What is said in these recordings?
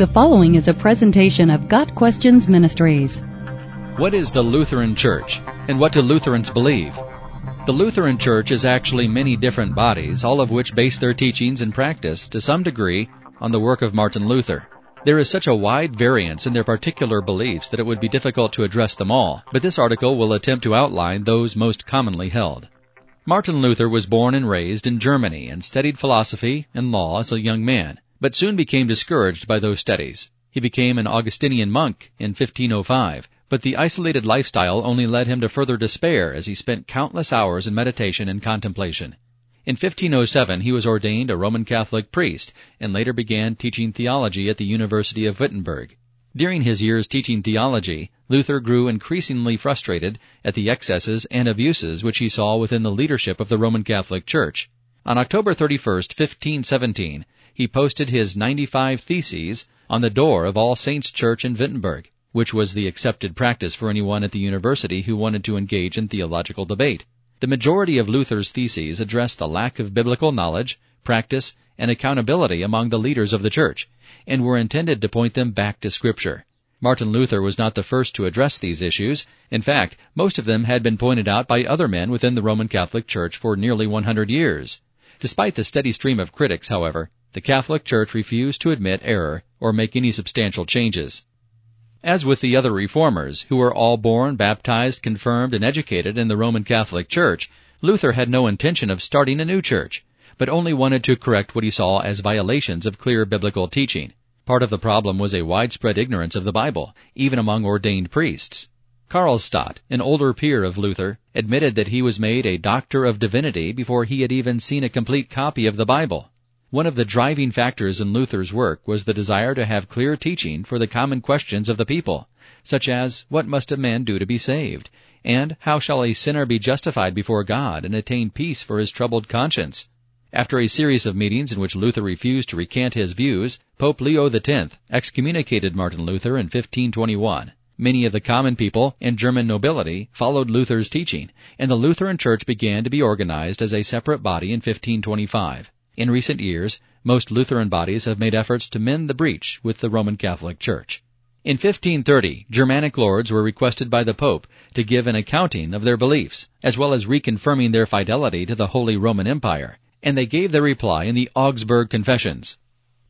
The following is a presentation of Got Questions Ministries. What is the Lutheran Church, and what do Lutherans believe? The Lutheran Church is actually many different bodies, all of which base their teachings and practice, to some degree, on the work of Martin Luther. There is such a wide variance in their particular beliefs that it would be difficult to address them all, but this article will attempt to outline those most commonly held. Martin Luther was born and raised in Germany and studied philosophy and law as a young man, but soon became discouraged by those studies. He became an Augustinian monk in 1505, but the isolated lifestyle only led him to further despair as he spent countless hours in meditation and contemplation. In 1507 he was ordained a Roman Catholic priest and later began teaching theology at the University of Wittenberg. During his years teaching theology, Luther grew increasingly frustrated at the excesses and abuses which he saw within the leadership of the Roman Catholic Church. On October 31, 1517, he posted his 95 Theses on the door of All Saints Church in Wittenberg, which was the accepted practice for anyone at the university who wanted to engage in theological debate. The majority of Luther's theses addressed the lack of biblical knowledge, practice, and accountability among the leaders of the Church, and were intended to point them back to Scripture. Martin Luther was not the first to address these issues. In fact, most of them had been pointed out by other men within the Roman Catholic Church for nearly 100 years. Despite the steady stream of critics, however, the Catholic Church refused to admit error or make any substantial changes. As with the other reformers, who were all born, baptized, confirmed, and educated in the Roman Catholic Church, Luther had no intention of starting a new church, but only wanted to correct what he saw as violations of clear biblical teaching. Part of the problem was a widespread ignorance of the Bible, even among ordained priests. Karlstadt, an older peer of Luther, admitted that he was made a doctor of divinity before he had even seen a complete copy of the Bible. One of the driving factors in Luther's work was the desire to have clear teaching for the common questions of the people, such as, what must a man do to be saved? And how shall a sinner be justified before God and attain peace for his troubled conscience? After a series of meetings in which Luther refused to recant his views, Pope Leo X excommunicated Martin Luther in 1521. Many of the common people and German nobility followed Luther's teaching, and the Lutheran Church began to be organized as a separate body in 1525. In recent years, most Lutheran bodies have made efforts to mend the breach with the Roman Catholic Church. In 1530, Germanic lords were requested by the Pope to give an accounting of their beliefs, as well as reconfirming their fidelity to the Holy Roman Empire, and they gave their reply in the Augsburg Confessions.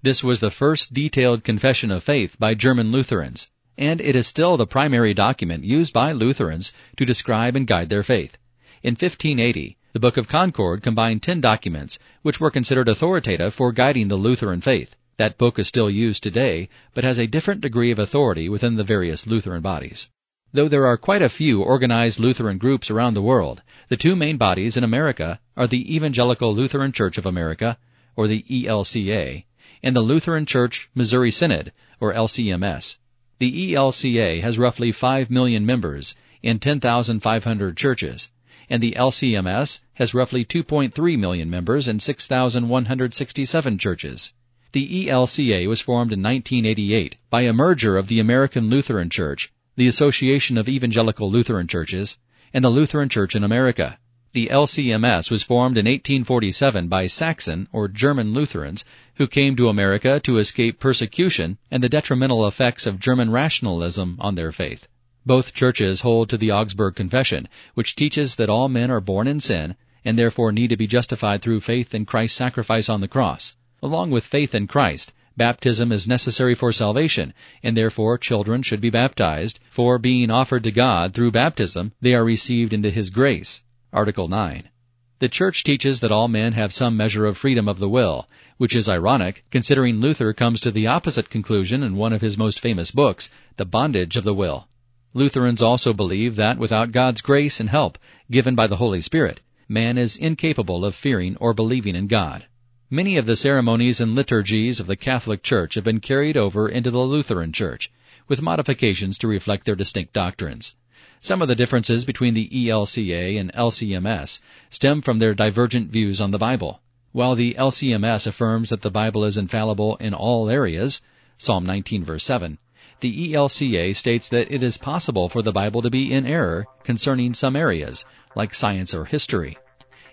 This was the first detailed confession of faith by German Lutherans, and it is still the primary document used by Lutherans to describe and guide their faith. In 1580, the Book of Concord combined 10 documents, which were considered authoritative for guiding the Lutheran faith. That book is still used today, but has a different degree of authority within the various Lutheran bodies. Though there are quite a few organized Lutheran groups around the world, the two main bodies in America are the Evangelical Lutheran Church of America, or the ELCA, and the Lutheran Church Missouri Synod, or LCMS. The ELCA has roughly 5 million members in 10,500 churches, and the LCMS has roughly 2.3 million members in 6,167 churches. The ELCA was formed in 1988 by a merger of the American Lutheran Church, the Association of Evangelical Lutheran Churches, and the Lutheran Church in America. The LCMS was formed in 1847 by Saxon or German Lutherans who came to America to escape persecution and the detrimental effects of German rationalism on their faith. Both churches hold to the Augsburg Confession, which teaches that all men are born in sin and therefore need to be justified through faith in Christ's sacrifice on the cross. Along with faith in Christ, baptism is necessary for salvation, and therefore children should be baptized, for being offered to God through baptism, they are received into His grace. Article 9. The Church teaches that all men have some measure of freedom of the will, which is ironic, considering Luther comes to the opposite conclusion in one of his most famous books, The Bondage of the Will. Lutherans also believe that without God's grace and help given by the Holy Spirit, man is incapable of fearing or believing in God. Many of the ceremonies and liturgies of the Catholic Church have been carried over into the Lutheran Church, with modifications to reflect their distinct doctrines. Some of the differences between the ELCA and LCMS stem from their divergent views on the Bible. While the LCMS affirms that the Bible is infallible in all areas, Psalm 19 verse 7, the ELCA states that it is possible for the Bible to be in error concerning some areas, like science or history.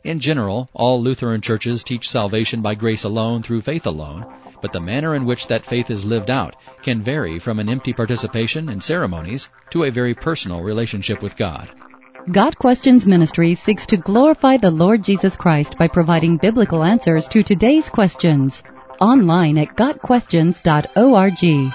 In general, all Lutheran churches teach salvation by grace alone through faith alone, but but the manner in which that faith is lived out can vary from an empty participation in ceremonies to a very personal relationship with God. Got Questions Ministries seeks to glorify the Lord Jesus Christ by providing biblical answers to today's questions. Online at gotquestions.org.